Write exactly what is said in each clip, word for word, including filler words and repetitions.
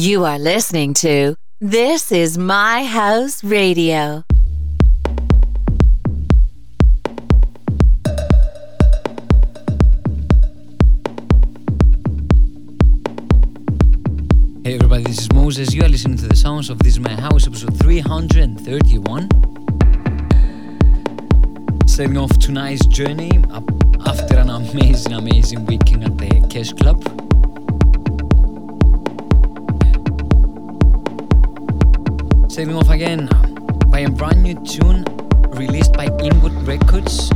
You are listening to This Is My House Radio. Hey everybody, this is Moses. You are listening to the sounds of This Is My House, episode three hundred thirty-one. Starting off tonight's journey after an amazing, amazing weekend at the Cash Club. Starting off again by a brand new tune released by Inwood Records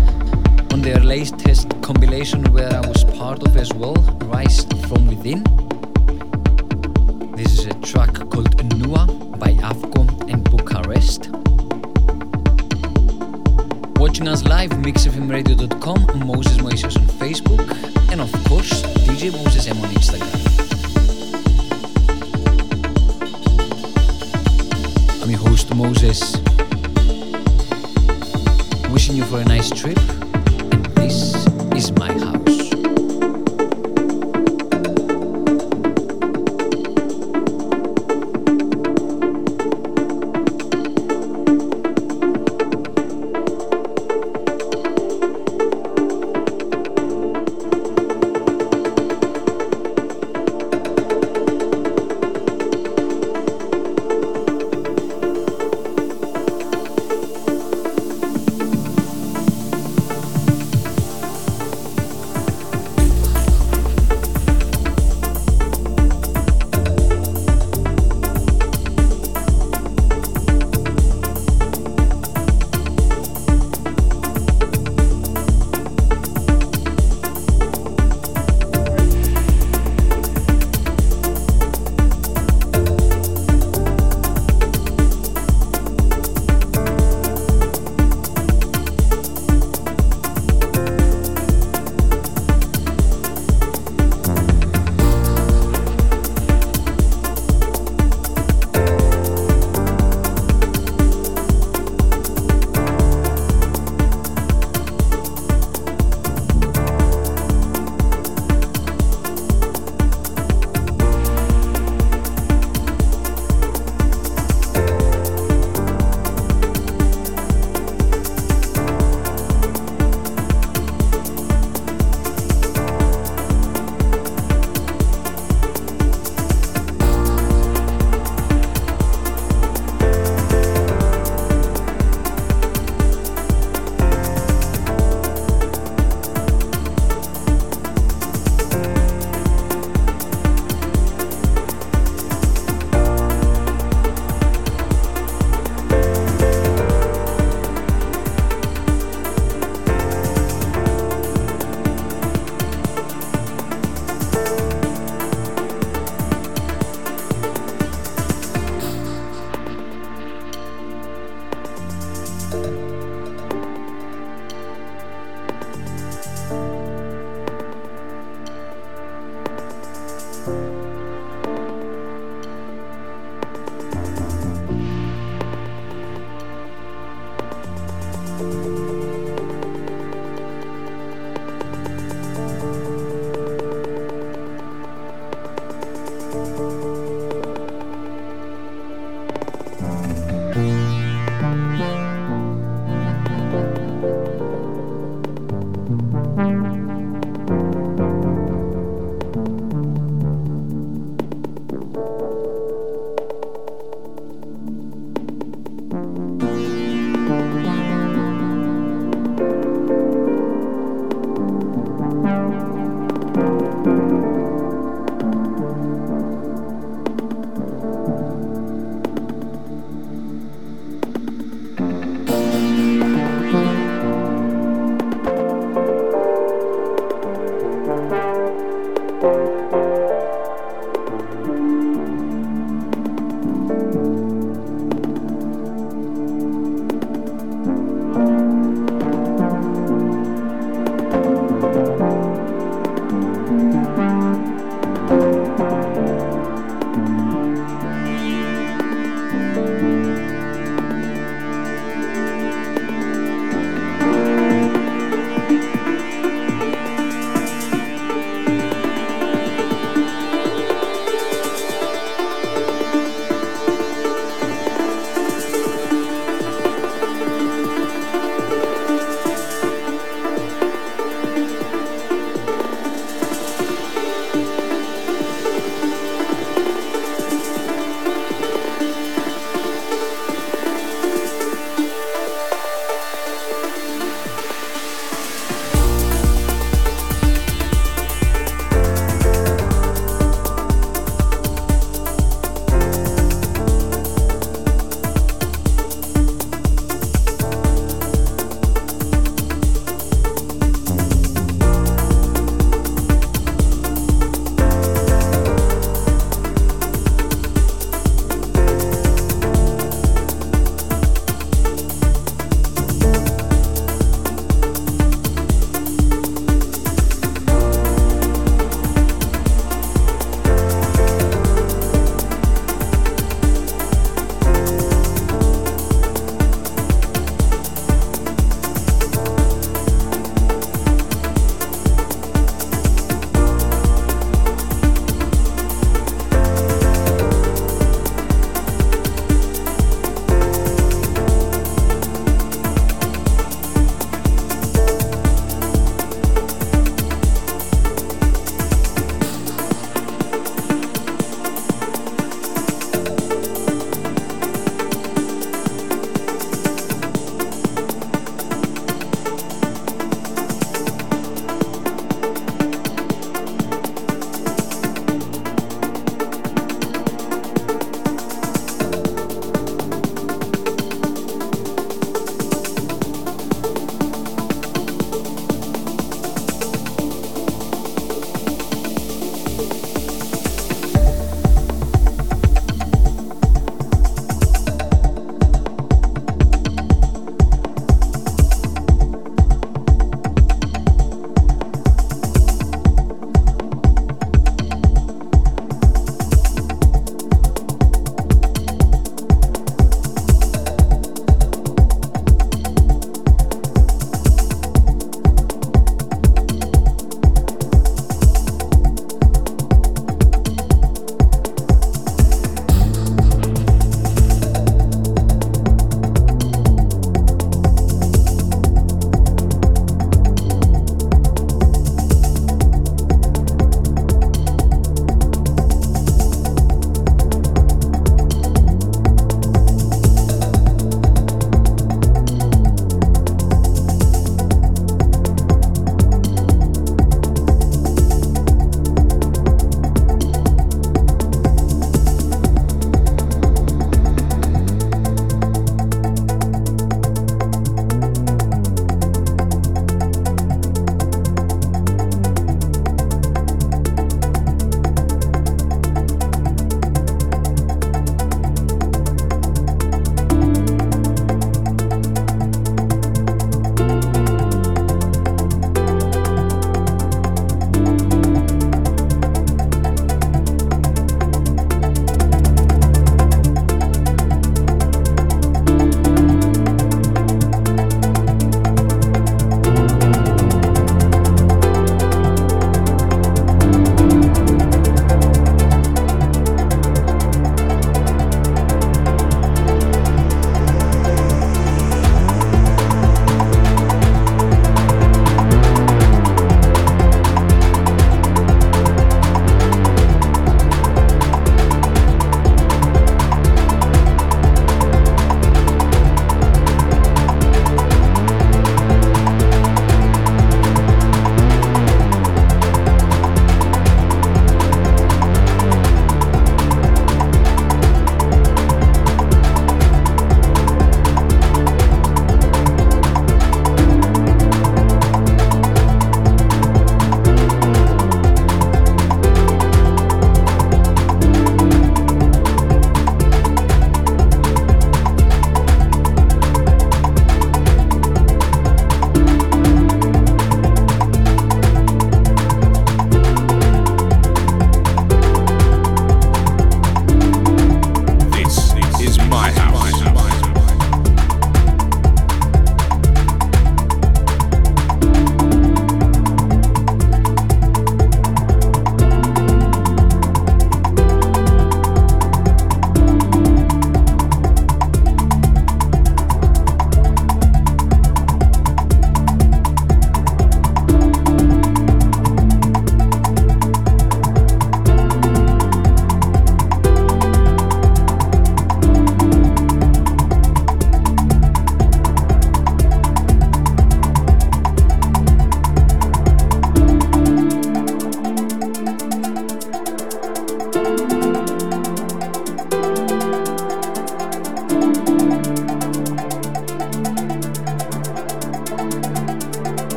on their latest compilation where I was part of as well, Rise From Within. This is a track called Nua by Avko and Bucharest. Watching us live, mix f m radio dot com, Moses Moises on Facebook, and of course, D J Moses M on Instagram. I'm your host, Moses. Wishing you for a nice trip, and this is my house.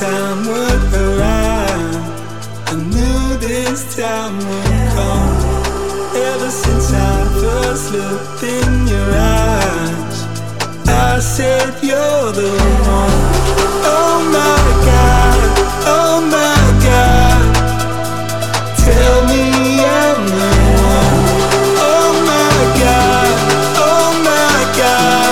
time would arrive. I knew this time would come. Ever since I first looked in your eyes, I said you're the one. Oh my God, oh my God, tell me I'm the one. Oh my God, oh my God.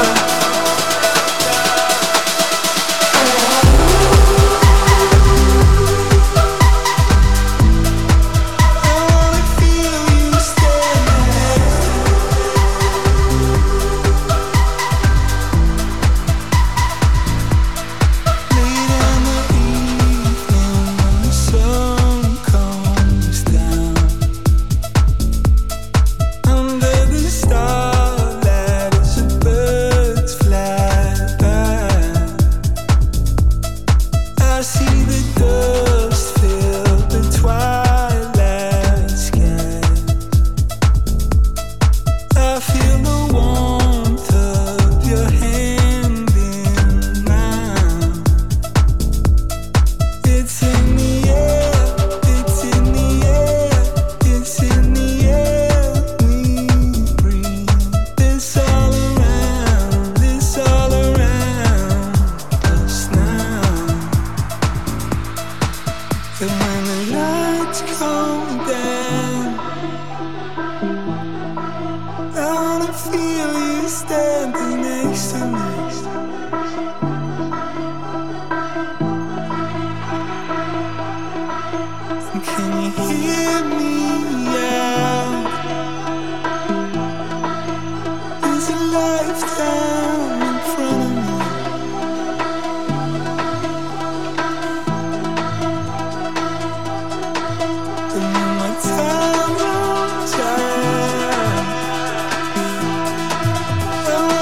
Oh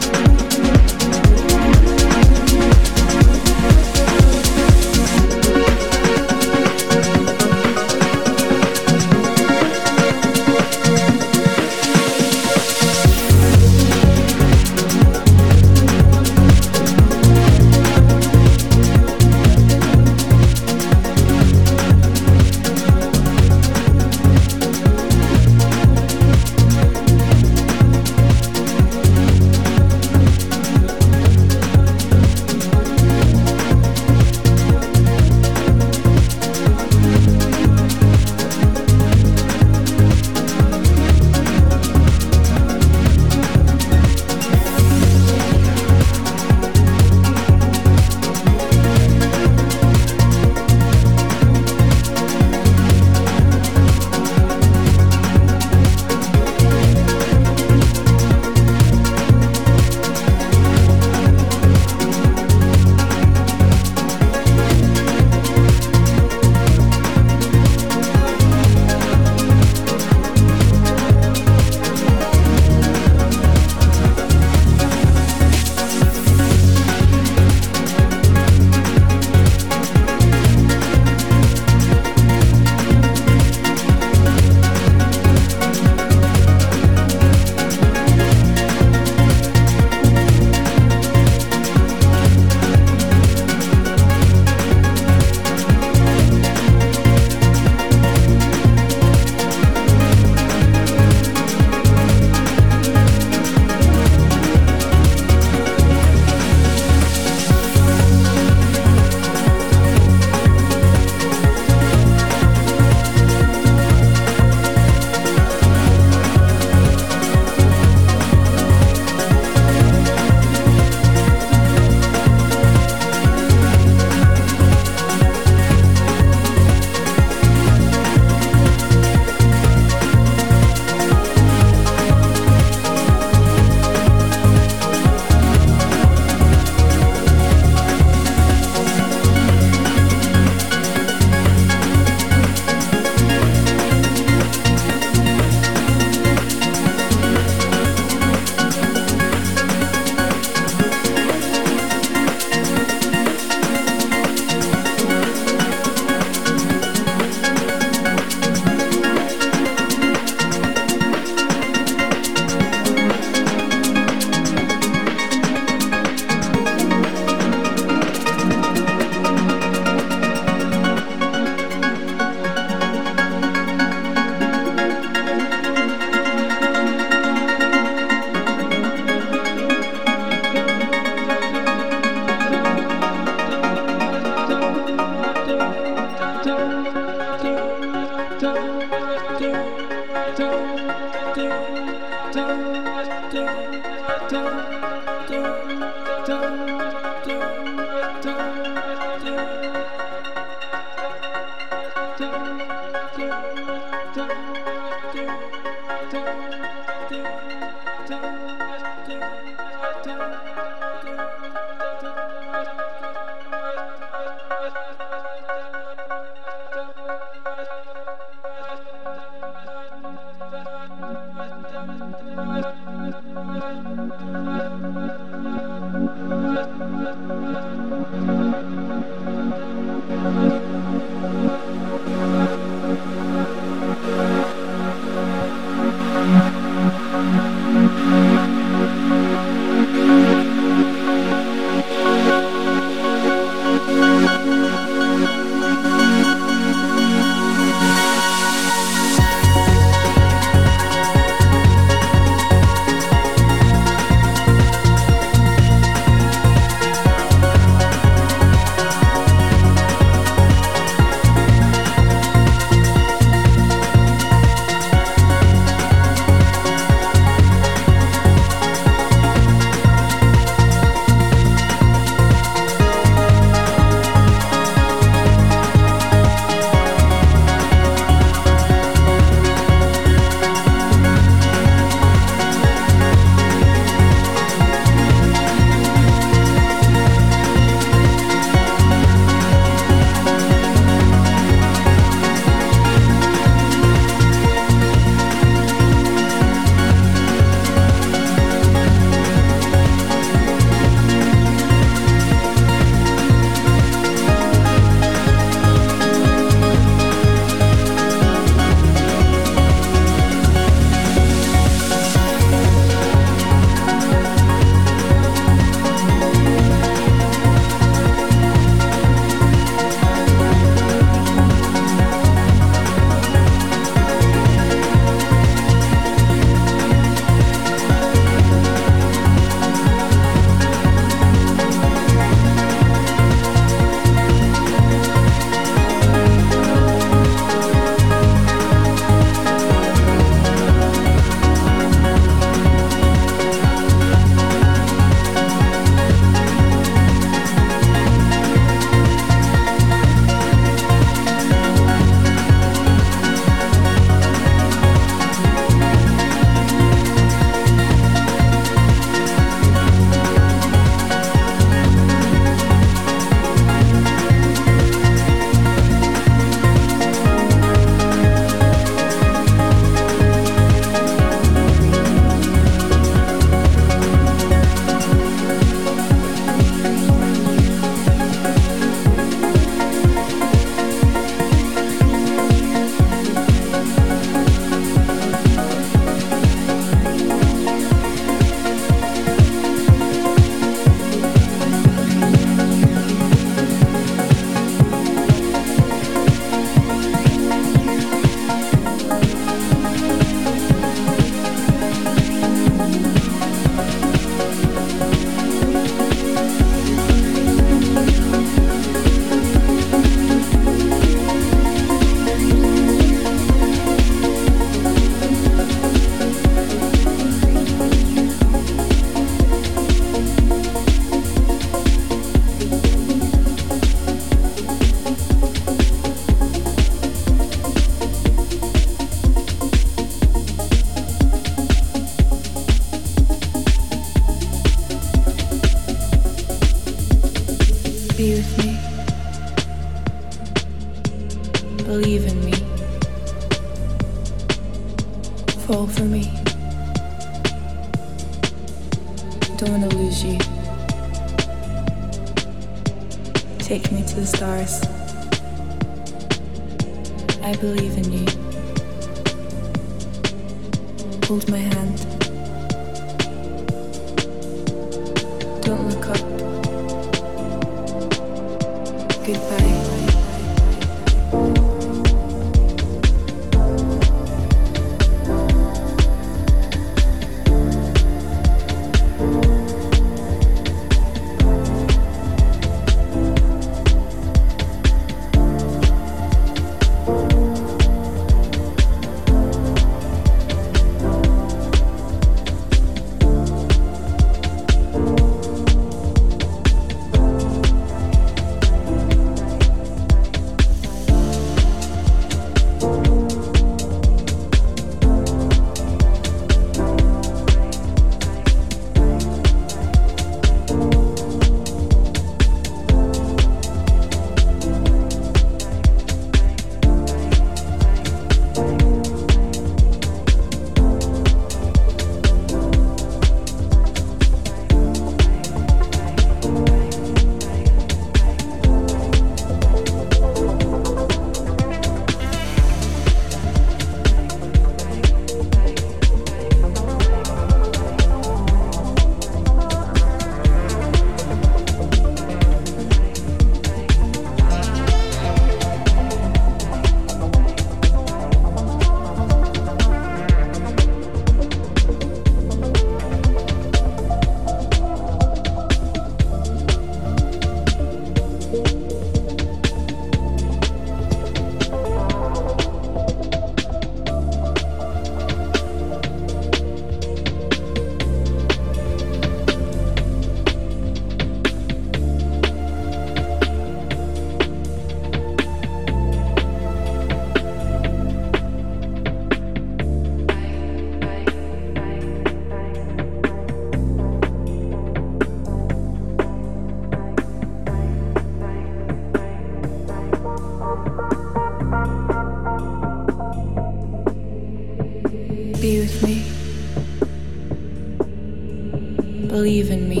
Believe in me.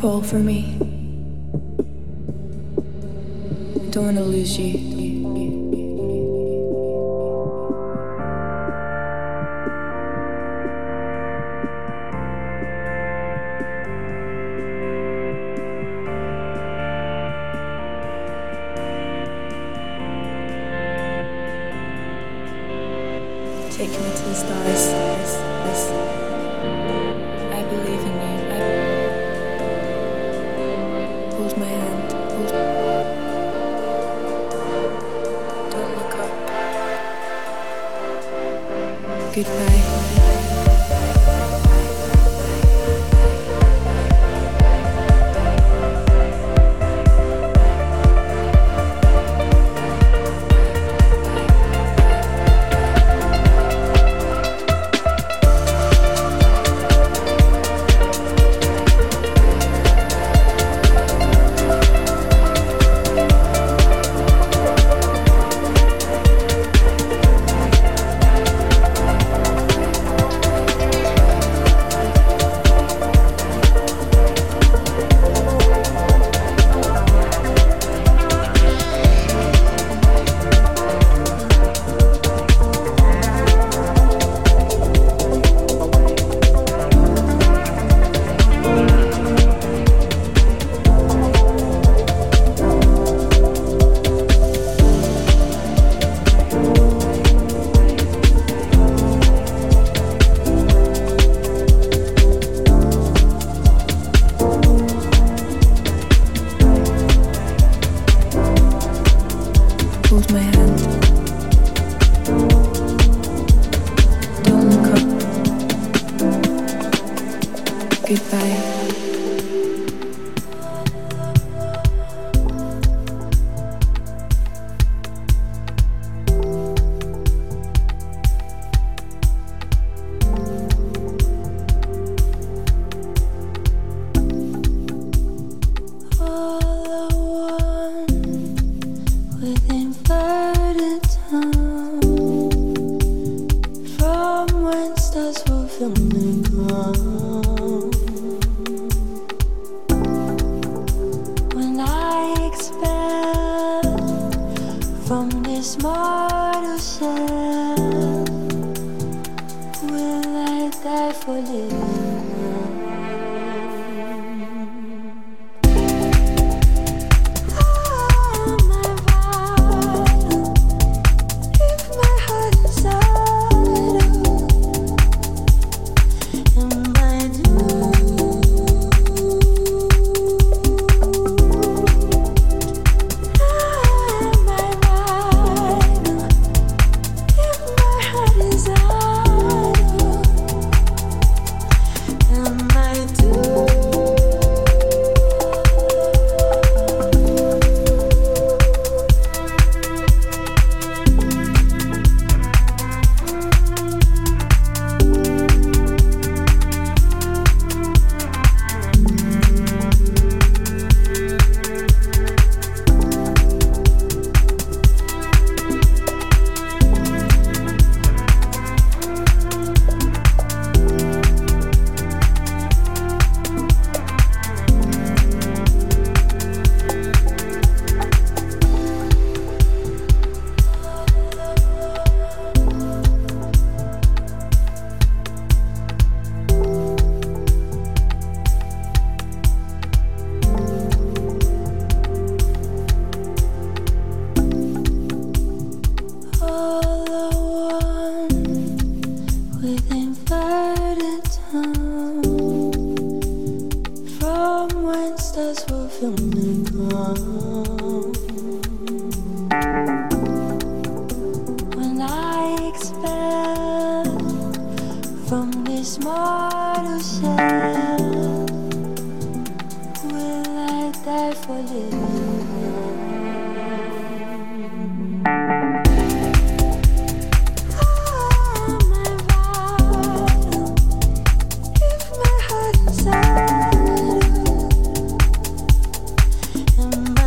Fall for me. Don't wanna lose you.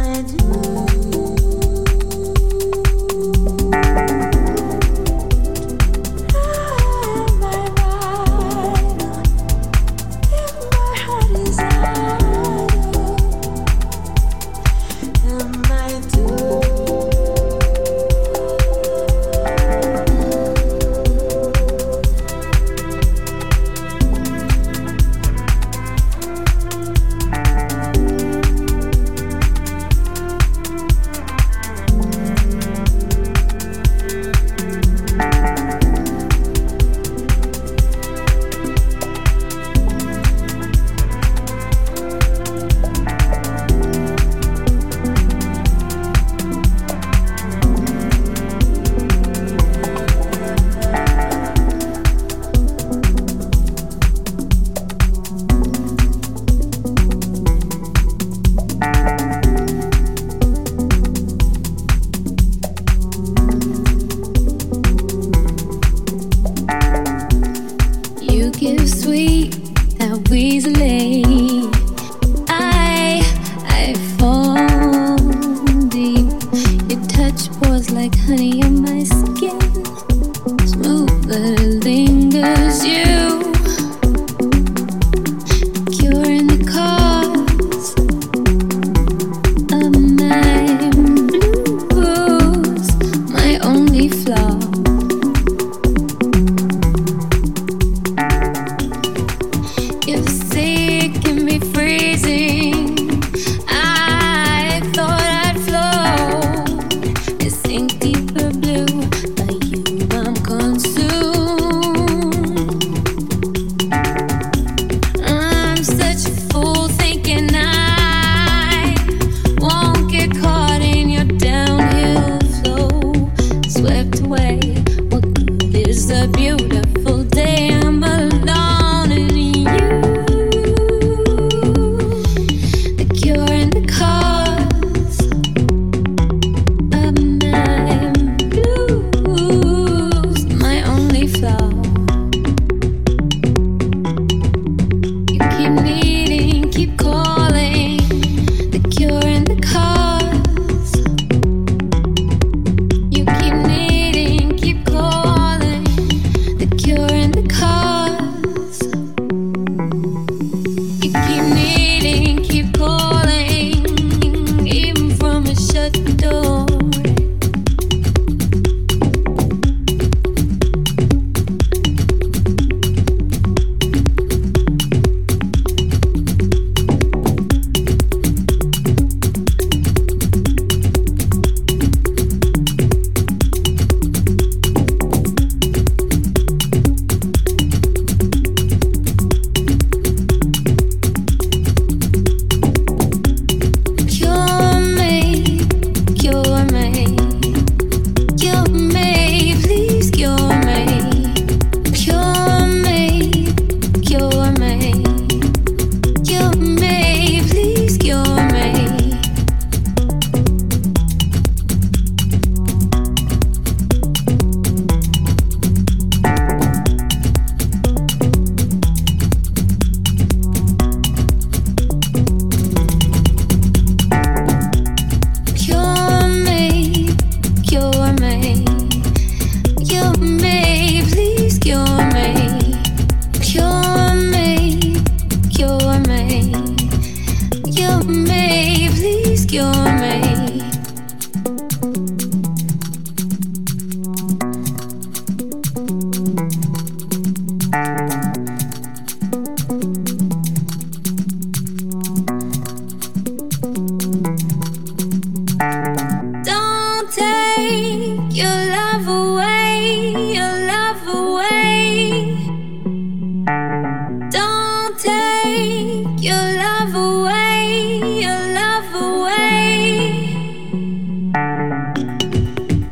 I do. you're made. Don't take your love away, your love away. Don't take your love away, your love away.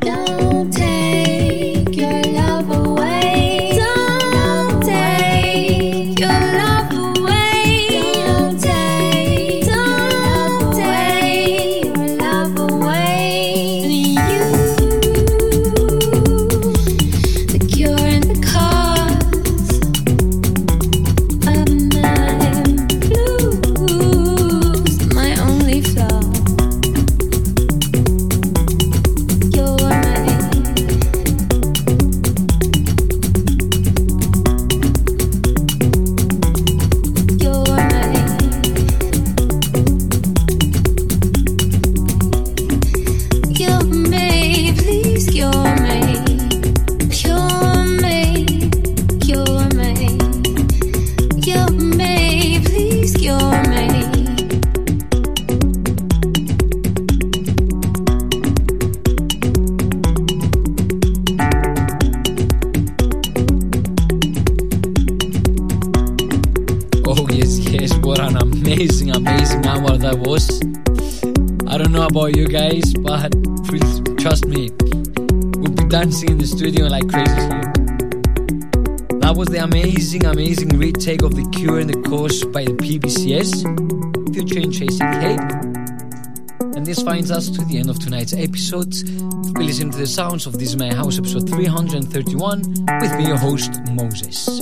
Don't take your love away. Don't take your love away. Don't take, don't take your love away. You, the cure and the cause of my blues, my only flaw. You're my You're my, you're me, please cure me, cure me, cure me, cure me, please cure me. Oh yes, yes, what an amazing, amazing hour that was. I don't know about you guys, but please trust me, we'll be dancing in the studio like crazy here. That was the amazing, amazing retake of The Cure and the Cause by the P B C S, featuring Tracy Kate. And this finds us to the end of tonight's episode. We listen to the sounds of This Is My House episode three hundred thirty-one with me, your host, Moses.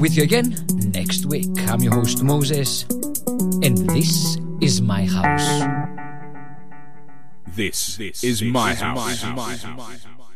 With you again next week. I'm your host, Moses, and this is my house. This is my house.